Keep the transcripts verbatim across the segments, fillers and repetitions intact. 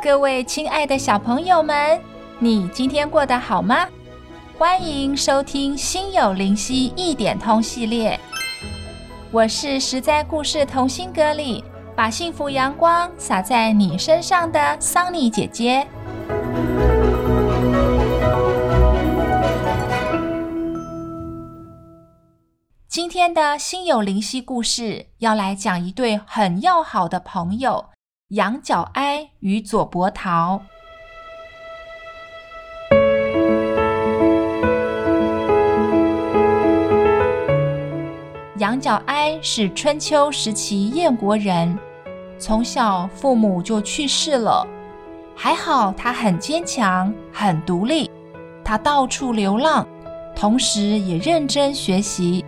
各位亲爱的小朋友们，你今天过得好吗？欢迎收听心有灵犀一点通系列，我是十灾故事同心阁里把幸福阳光洒在你身上的桑妮姐姐。今天的心有灵犀故事要来讲一对很要好的朋友，羊角哀与左伯桃。羊角哀是春秋时期燕国人，从小父母就去世了，还好他很坚强很独立，他到处流浪，同时也认真学习，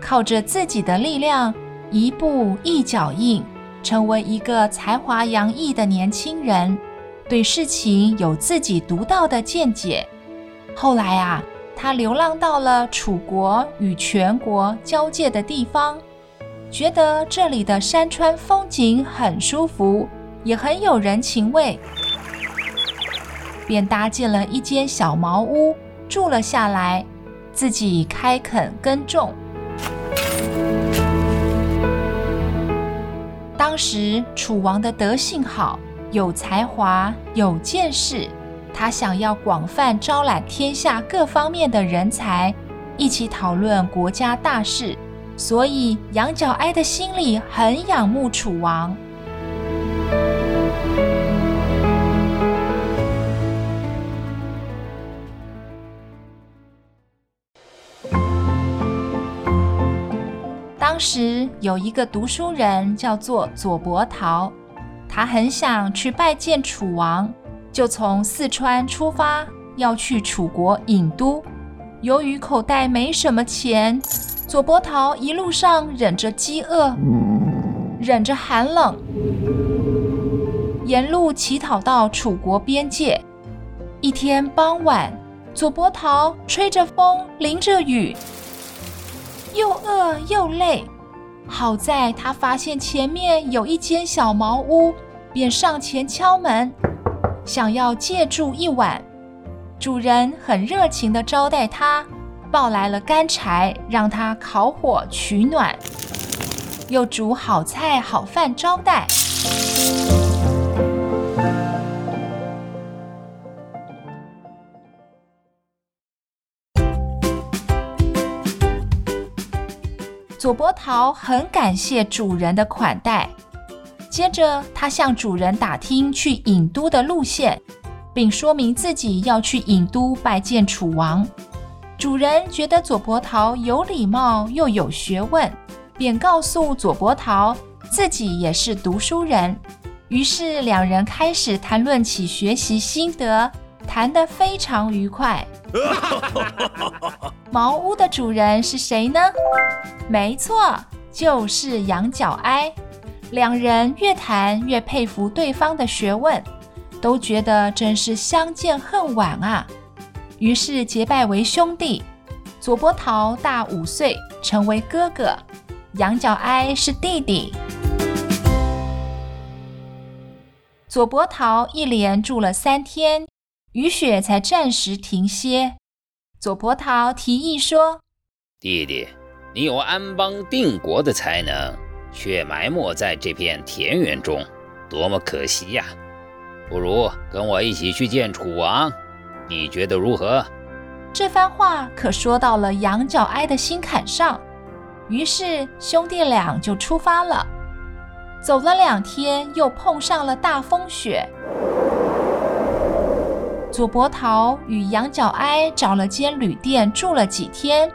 靠着自己的力量一步一脚印，成为一个才华洋溢的年轻人，对事情有自己独到的见解。后来啊，他流浪到了楚国与全国交界的地方，觉得这里的山川风景很舒服，也很有人情味，便搭建了一间小茅屋住了下来，自己开垦耕种。当时楚王的德性好，有才华有见识，他想要广泛招揽天下各方面的人才，一起讨论国家大事，所以羊角哀的心里很仰慕楚王。当时有一个读书人叫做左伯桃，他很想去拜见楚王，就从四川出发，要去楚国郢都。由于口袋没什么钱，左伯桃一路上忍着饥饿，忍着寒冷，沿路乞讨到楚国边界。一天傍晚，左伯桃吹着风淋着雨，又饿又累，好在他发现前面有一间小茅屋，便上前敲门，想要借住一晚。主人很热情地招待他，抱来了干柴让他烤火取暖，又煮好菜好饭招待。左伯桃很感谢主人的款待，接着他向主人打听去郢都的路线，并说明自己要去郢都拜见楚王。主人觉得左伯桃有礼貌又有学问，便告诉左伯桃自己也是读书人，于是两人开始谈论起学习心得，谈得非常愉快。茅屋的主人是谁呢？没错，就是羊角哀。两人越谈越佩服对方的学问，都觉得真是相见恨晚啊，于是结拜为兄弟。左伯桃大五岁，成为哥哥，羊角哀是弟弟。左伯桃一连住了三天，雨雪才暂时停歇。左伯桃提议说，弟弟，你有安邦定国的才能，却埋没在这片田园中，多么可惜呀、啊！不如跟我一起去见楚王，你觉得如何？这番话可说到了羊角哀的心坎上，于是兄弟俩就出发了。走了两天，又碰上了大风雪，左伯桃与羊角哀找了间旅店住了几天，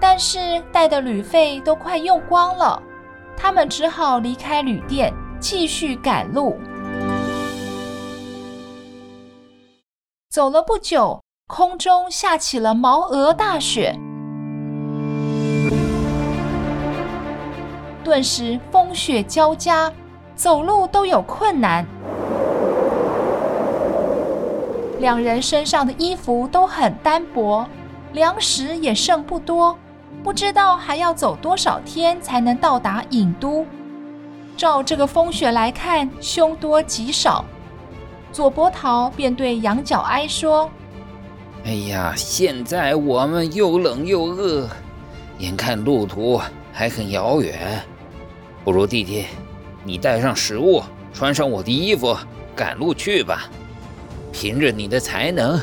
但是带的旅费都快用光了，他们只好离开旅店，继续赶路。走了不久，空中下起了毛鹅大雪，顿时风雪交加，走路都有困难。两人身上的衣服都很单薄，粮食也剩不多，不知道还要走多少天才能到达郢都。照这个风雪来看，凶多吉少。左伯桃便对羊角哀说：“哎呀，现在我们又冷又饿，眼看路途还很遥远，不如弟弟，你带上食物，穿上我的衣服，赶路去吧。凭着你的才能，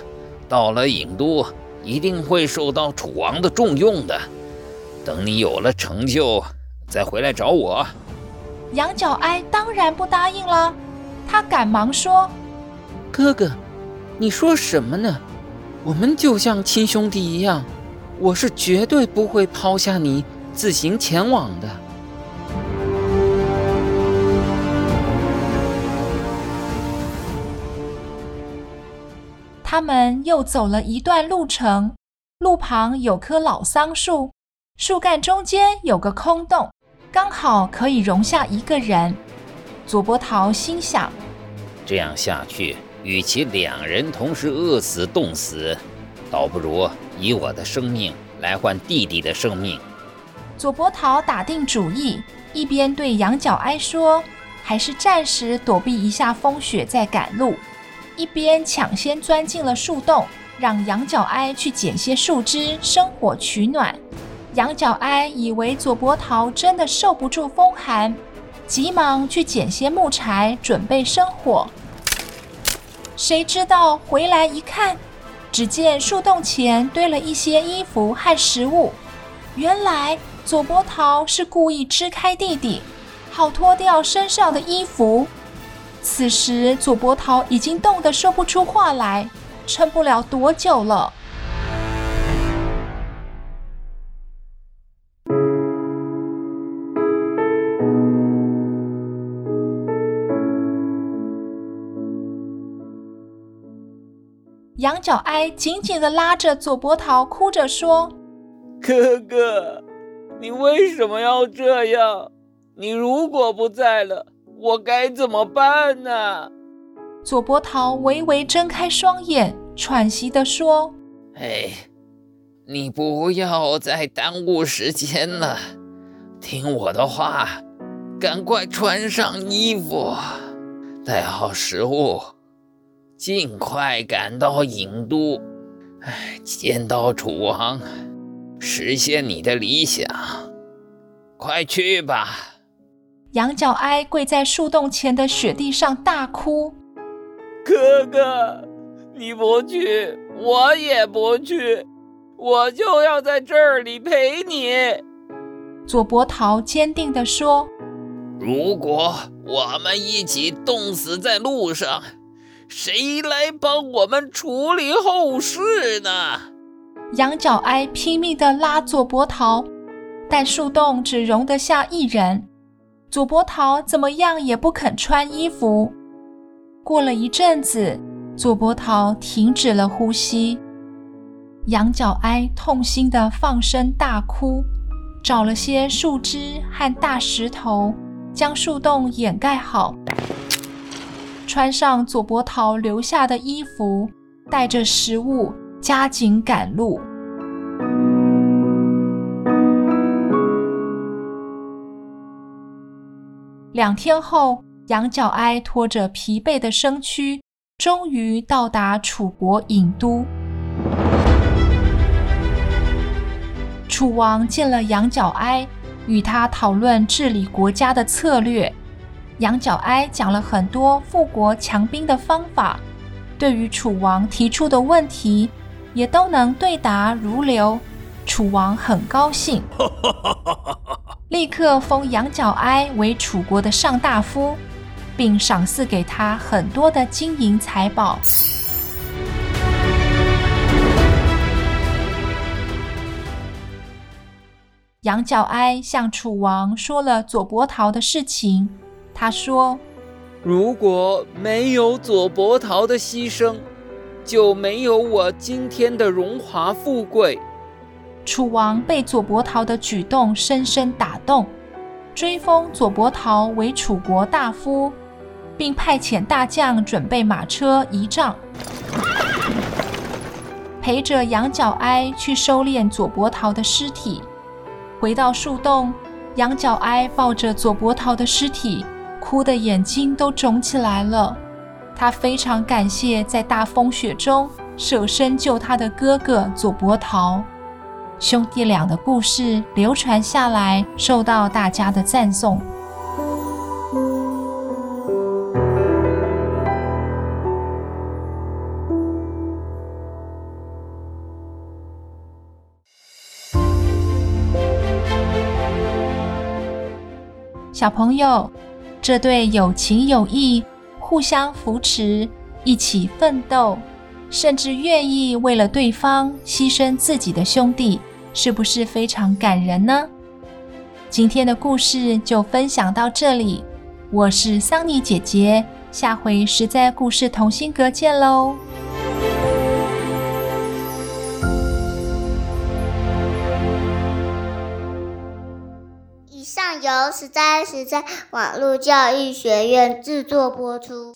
到了郢都一定会受到楚王的重用的。等你有了成就，再回来找我。”羊角哀当然不答应了，他赶忙说：“哥哥，你说什么呢？我们就像亲兄弟一样，我是绝对不会抛下你，自行前往的。”他们又走了一段路程，路旁有棵老桑树，树干中间有个空洞，刚好可以容下一个人。左伯桃心想，这样下去，与其两人同时饿死冻死，倒不如以我的生命来换弟弟的生命。左伯桃打定主意，一边对羊角哀说，还是暂时躲避一下风雪再赶路，一边抢先钻进了树洞，让羊角哀去捡些树枝生火取暖。羊角哀以为左伯桃真的受不住风寒，急忙去捡些木柴准备生火。谁知道回来一看，只见树洞前堆了一些衣服和食物。原来左伯桃是故意支开弟弟，好脱掉身上的衣服。此时左伯桃已经冻得说不出话来，撑不了多久了。羊角哀紧紧地拉着左伯桃，哭着说：“哥哥，你为什么要这样？你如果不在了，我该怎么办呢？”左伯桃微微睁开双眼，喘息地说：“哎，你不要再耽误时间了，听我的话，赶快穿上衣服，带好食物，尽快赶到郢都，见到楚王，实现你的理想，快去吧。”羊角哀跪在树洞前的雪地上大哭：“哥哥，你不去，我也不去，我就要在这里陪你。”左伯桃坚定地说：“如果我们一起冻死在路上，谁来帮我们处理后事呢？”羊角哀拼命地拉左伯桃，但树洞只容得下一人。左伯桃怎么样也不肯穿衣服。过了一阵子，左伯桃停止了呼吸。羊角哀痛心地放声大哭，找了些树枝和大石头，将树洞掩盖好，穿上左伯桃留下的衣服，带着食物，加紧赶路。两天后，羊角哀拖着疲惫的身躯，终于到达楚国郢都。楚王见了羊角哀，与他讨论治理国家的策略。羊角哀讲了很多富国强兵的方法，对于楚王提出的问题，也都能对答如流。楚王很高兴，立刻封羊角哀为楚国的上大夫，并赏赐给他很多的金银财宝。羊角哀向楚王说了左伯桃的事情。他说，如果没有左伯桃的牺牲，就没有我今天的荣华富贵。楚王被左伯桃的举动深深打动，追封左伯桃为楚国大夫，并派遣大将准备马车仪仗，陪着羊角哀去收敛左伯桃的尸体。回到树洞，羊角哀抱着左伯桃的尸体，哭得眼睛都肿起来了。他非常感谢在大风雪中舍身救他的哥哥左伯桃。兄弟俩的故事流传下来，受到大家的赞颂。小朋友，这对有情有义、互相扶持、一起奋斗，甚至愿意为了对方牺牲自己的兄弟，是不是非常感人呢？今天的故事就分享到这里，我是桑尼姐姐，下回实在故事同心阁见喽。由实在实在网络教育学院制作播出。